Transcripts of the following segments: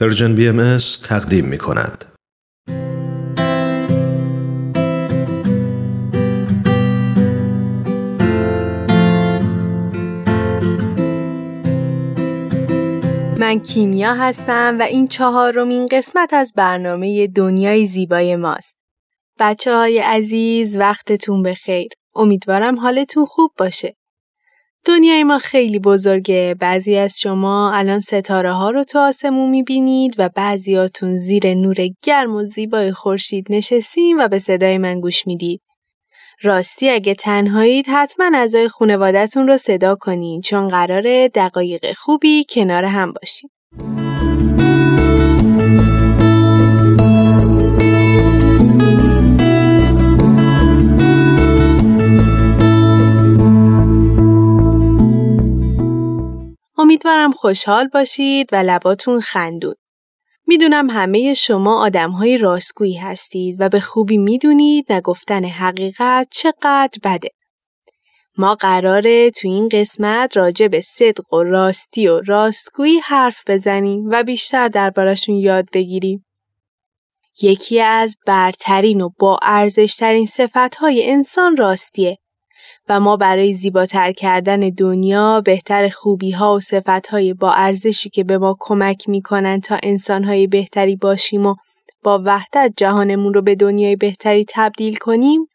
پرژن BMS تقدیم می‌کند. من کیمیا هستم و این 4مین قسمت از برنامه دنیای زیبای ماست. بچه‌های عزیز وقتتون بخیر. امیدوارم حالتون خوب باشه. دنیای ما خیلی بزرگه. بعضی از شما الان ستاره ها رو تو آسمون میبینید و بعضیاتون زیر نور گرم و زیبای خورشید نشستین و به صدای من گوش میدید. راستی اگه تنهایید حتما اعضای خانواده‌تون رو صدا کنین چون قراره دقایق خوبی کنار هم باشین. امیدوارم خوشحال باشید و لباتون خندون. میدونم همه شما آدم‌های راستگویی هستید و به خوبی میدونید نگفتن حقیقت چقدر بده. ما قراره تو این قسمت راجع به صدق و راستی و راستگویی حرف بزنیم و بیشتر دربارشون یاد بگیریم. یکی از برترین و با ارزشترین صفت‌های انسان راستیه. و ما برای زیباتر کردن دنیا بهتر خوبی‌ها و صفت‌های با ارزشی که به ما کمک می‌کنن تا انسان‌های بهتری باشیم و با وحدت جهانمون رو به دنیای بهتری تبدیل کنیم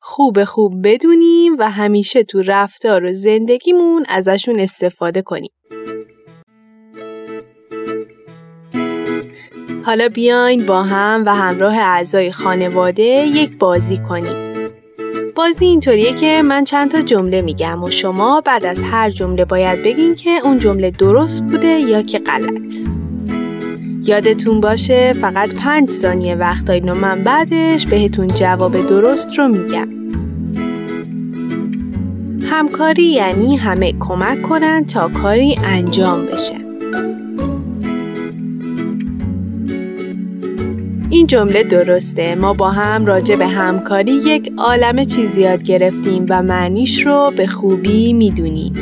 خوب بدونیم و همیشه تو رفتار و زندگیمون ازشون استفاده کنیم. حالا بیاین با هم و همراه اعضای خانواده یک بازی کنیم. بازی اینطوریه که من چند تا جمله میگم و شما بعد از هر جمله باید بگین که اون جمله درست بوده یا که غلط. یادتون باشه فقط 5 ثانیه وقت دارین و من بعدش بهتون جواب درست رو میگم. همکاری یعنی همه کمک کنن تا کاری انجام بشه. این جمله درسته. ما با هم راجع به همکاری یک عالمه چیز یاد گرفتیم و معنیش رو به خوبی میدونیم.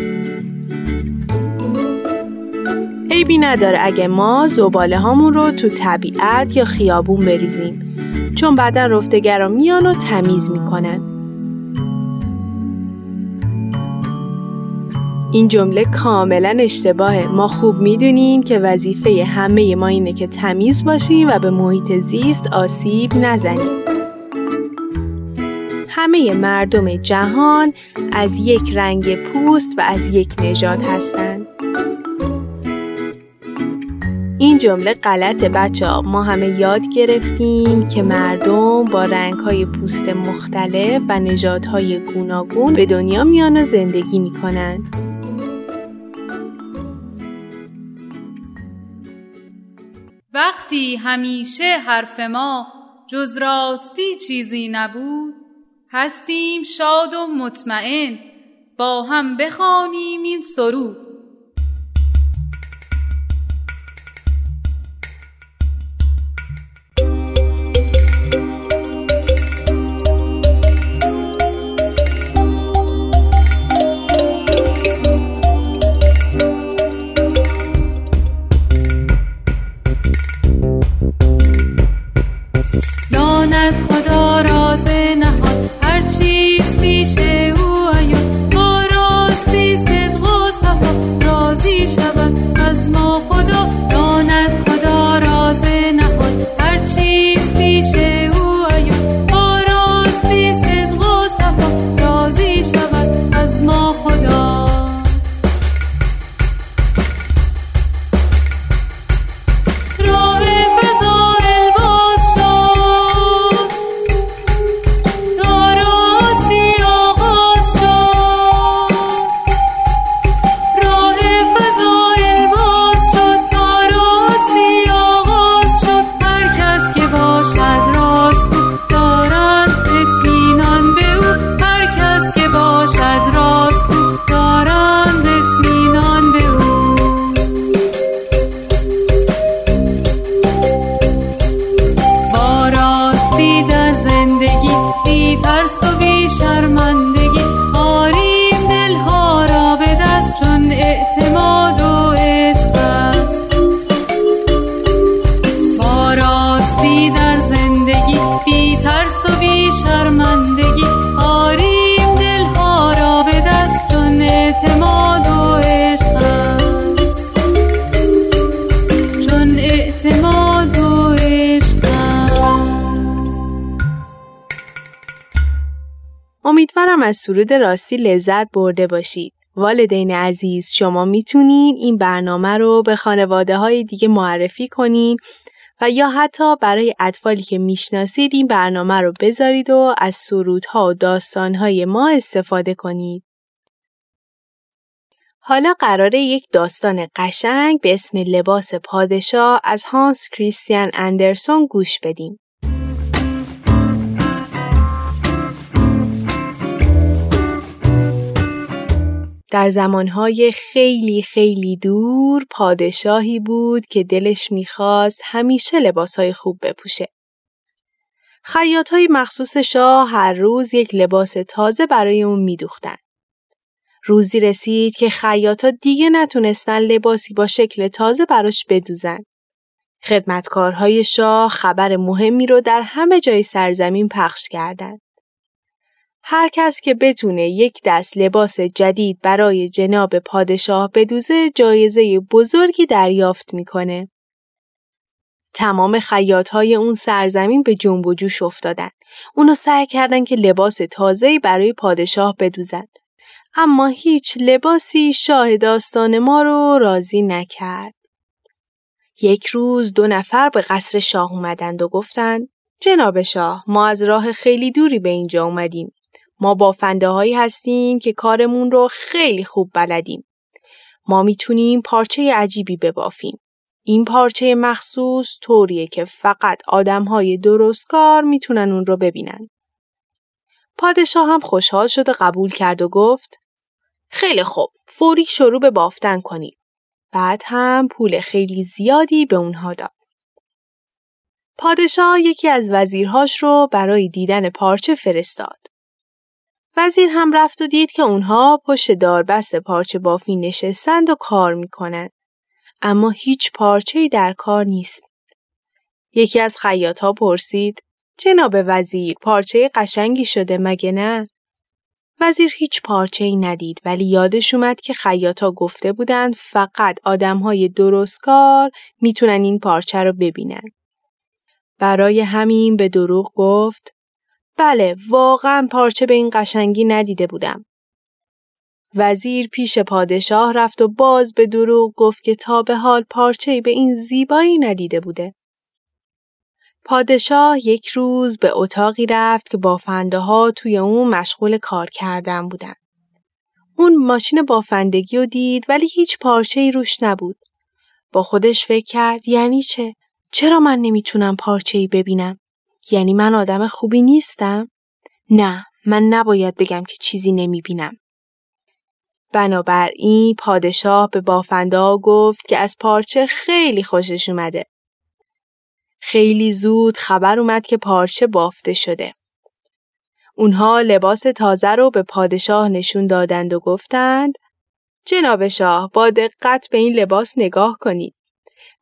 عیبی نداره اگه ما زباله هامون رو تو طبیعت یا خیابون بریزیم چون بعدن رفتگرا میان و تمیز میکنن. این جمله کاملا اشتباهه. ما خوب میدونیم که وظیفه همه ما اینه که تمیز باشیم و به محیط زیست آسیب نزنیم. همه مردم جهان از یک رنگ پوست و از یک نژاد هستند. این جمله غلطه بچه‌ها. ما همه یاد گرفتیم که مردم با رنگ‌های پوست مختلف و نژادهای گوناگون به دنیا میان و زندگی میکنن. وقتی همیشه حرف ما جز راستی چیزی نبود، هستیم شاد و مطمئن، با هم بخوانیم این سرود. امیدوارم از سرود راستی لذت برده باشید. والدین عزیز، شما میتونین این برنامه رو به خانواده های دیگه معرفی کنین و یا حتی برای اطفالی که میشناسید این برنامه رو بذارید و از سرودها و داستانهای ما استفاده کنید. حالا قراره یک داستان قشنگ به اسم لباس پادشاه از هانس کریستیان اندرسون گوش بدیم. در زمانهای خیلی خیلی دور پادشاهی بود که دلش میخواست همیشه لباسهای خوب بپوشه. خیاطهای مخصوص شاه هر روز یک لباس تازه برای اون میدوختن. روزی رسید که خیاطها دیگه نتونستن لباسی با شکل تازه براش بدوزن. خدمتکارهای شاه خبر مهمی رو در همه جای سرزمین پخش کردند. هر کس که بتونه یک دست لباس جدید برای جناب پادشاه بدوزه جایزه بزرگی دریافت میکنه. تمام خیاطهای اون سرزمین به جنب و جوش افتادن. اونا سعی کردن که لباس تازه‌ای برای پادشاه بدوزن. اما هیچ لباسی شاه داستان ما رو راضی نکرد. یک روز دو نفر به قصر شاه اومدند و گفتند: جناب شاه، ما از راه خیلی دوری به اینجا اومدیم. ما بافنده هایی هستیم که کارمون رو خیلی خوب بلدیم. ما میتونیم پارچه عجیبی ببافیم. این پارچه مخصوص طوریه که فقط آدم های درستکار میتونن اون رو ببینن. پادشاه هم خوشحال شد و قبول کرد و گفت: خیلی خوب، فوری شروع به بافتن کنید. بعد هم پول خیلی زیادی به اونها داد. پادشاه یکی از وزیرهاش رو برای دیدن پارچه فرستاد. وزیر هم رفت و دید که اونها پشت داربست پارچه بافی نشستند و کار میکنند، اما هیچ پارچه‌ای در کار نیست. یکی از خیاطها پرسید: جناب وزیر، پارچه قشنگی شده مگه نه؟ وزیر هیچ پارچه‌ای ندید، ولی یادش اومد که خیاطها گفته بودند فقط آدم‌های درستکار میتونن این پارچه رو ببینن. برای همین به دروغ گفت: بله، واقعا پارچه به این قشنگی ندیده بودم. وزیر پیش پادشاه رفت و باز به دروغ گفت که تا به حال پارچه‌ای به این زیبایی ندیده بوده. پادشاه یک روز به اتاقی رفت که بافنده‌ها توی اون مشغول کار کردن بودن. اون ماشین بافندگی رو دید ولی هیچ پارچه‌ای روش نبود. با خودش فکر کرد: یعنی چه؟ چرا من نمیتونم پارچه‌ای ببینم؟ یعنی من آدم خوبی نیستم؟ نه، من نباید بگم که چیزی نمیبینم. بنابراین پادشاه به بافنده‌ها گفت که از پارچه خیلی خوشش اومده. خیلی زود خبر اومد که پارچه بافته شده. اونها لباس تازه رو به پادشاه نشون دادند و گفتند: جناب شاه، با دقت به این لباس نگاه کنید.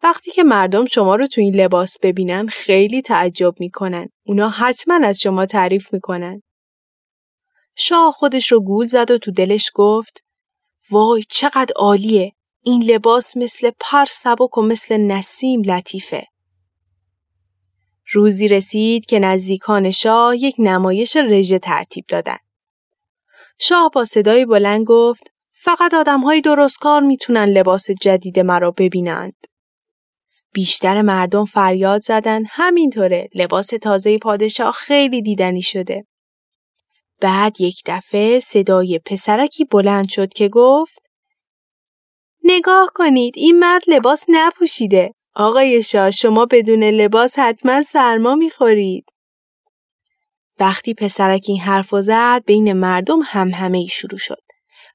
وقتی که مردم شما رو تو این لباس ببینن خیلی تعجب میکنن. اونا حتما از شما تعریف میکنن. شاه خودش رو گول زد و تو دلش گفت: وای چقدر عالیه. این لباس مثل پر سبک و مثل نسیم لطیفه. روزی رسید که نزدیکان شاه یک نمایش رژه ترتیب دادن. شاه با صدای بلند گفت: فقط آدم‌های درستکار میتونن لباس جدید مرا ببینند. بیشتر مردم فریاد زدن: همینطوره، لباس تازه پادشاه خیلی دیدنی شده. بعد یک دفعه صدای پسرکی بلند شد که گفت: نگاه کنید، این مرد لباس نپوشیده. آقای شاه، شما بدون لباس حتما سرما میخورید. وقتی پسرک این حرف زد بین مردم همهمه‌ای شروع شد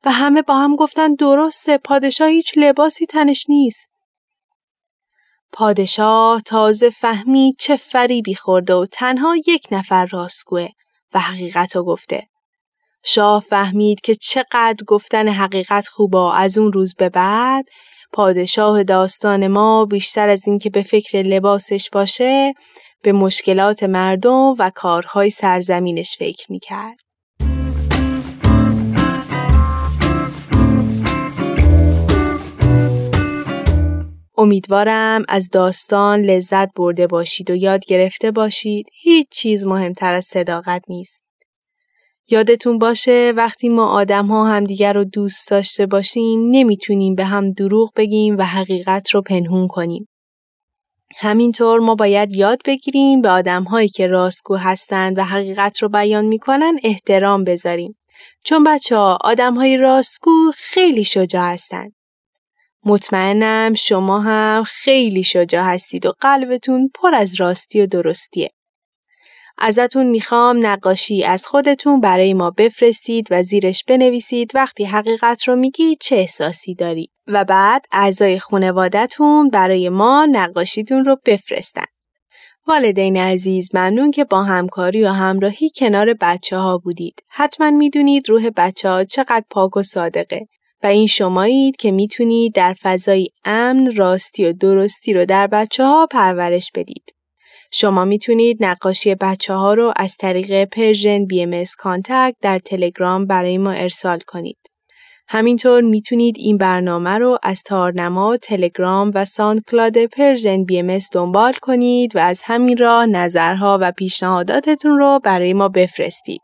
و همه با هم گفتن: درسته، پادشاه هیچ لباسی تنش نیست. پادشاه تازه فهمید چه فریبی خورده و تنها یک نفر راستگوه و حقیقت رو گفته. شاه فهمید که چقدر گفتن حقیقت خوبه. از اون روز به بعد پادشاه داستان ما بیشتر از این که به فکر لباسش باشه به مشکلات مردم و کارهای سرزمینش فکر میکرد. امیدوارم از داستان لذت برده باشید و یاد گرفته باشید هیچ چیز مهمتر از صداقت نیست. یادتون باشه وقتی ما آدم‌ها همدیگر رو دوست داشته باشیم نمیتونیم به هم دروغ بگیم و حقیقت رو پنهون کنیم. همینطور ما باید یاد بگیریم به آدم‌هایی که راستگو هستند و حقیقت رو بیان میکنن احترام بذاریم. چون بچه‌ها آدم‌های راستگو خیلی شجاع هستند. مطمئنم شما هم خیلی شجاع هستید و قلبتون پر از راستی و درستیه. ازتون میخوام نقاشی از خودتون برای ما بفرستید و زیرش بنویسید وقتی حقیقت رو میگی چه احساسی داری و بعد اعضای خانواده‌تون برای ما نقاشیتون رو بفرستن. والدین عزیز ممنون که با همکاری و همراهی کنار بچه‌ها بودید. حتما میدونید روح بچه‌ها چقدر پاک و صادقه و این شمایید که میتونید در فضای امن راستی و درستی رو در بچه‌ها پرورش بدید. شما میتونید نقاشی بچه‌ها رو از طریق پرژن BMS کانتکت در تلگرام برای ما ارسال کنید. همینطور میتونید این برنامه رو از تارنما، تلگرام و ساندکلاد پرژن BMS دنبال کنید و از همین راه نظرها و پیشنهاداتتون رو برای ما بفرستید.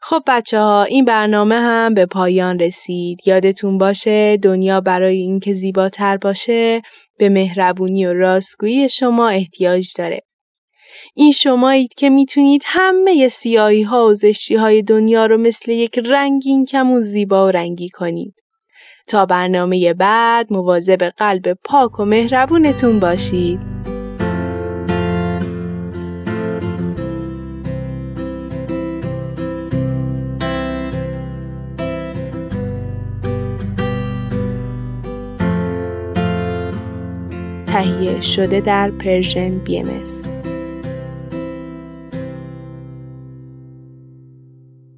خب بچه‌ها این برنامه هم به پایان رسید. یادتون باشه دنیا برای اینکه زیباتر باشه به مهربونی و راستگویی شما احتیاج داره. این شمایید که میتونید همه سیاهی‌ها و زشتی‌های دنیا رو مثل یک رنگین کمون زیبا و رنگی کنید. تا برنامه بعد مواظب قلب پاک و مهربونتون باشید. تهیه شده در پرژن BMS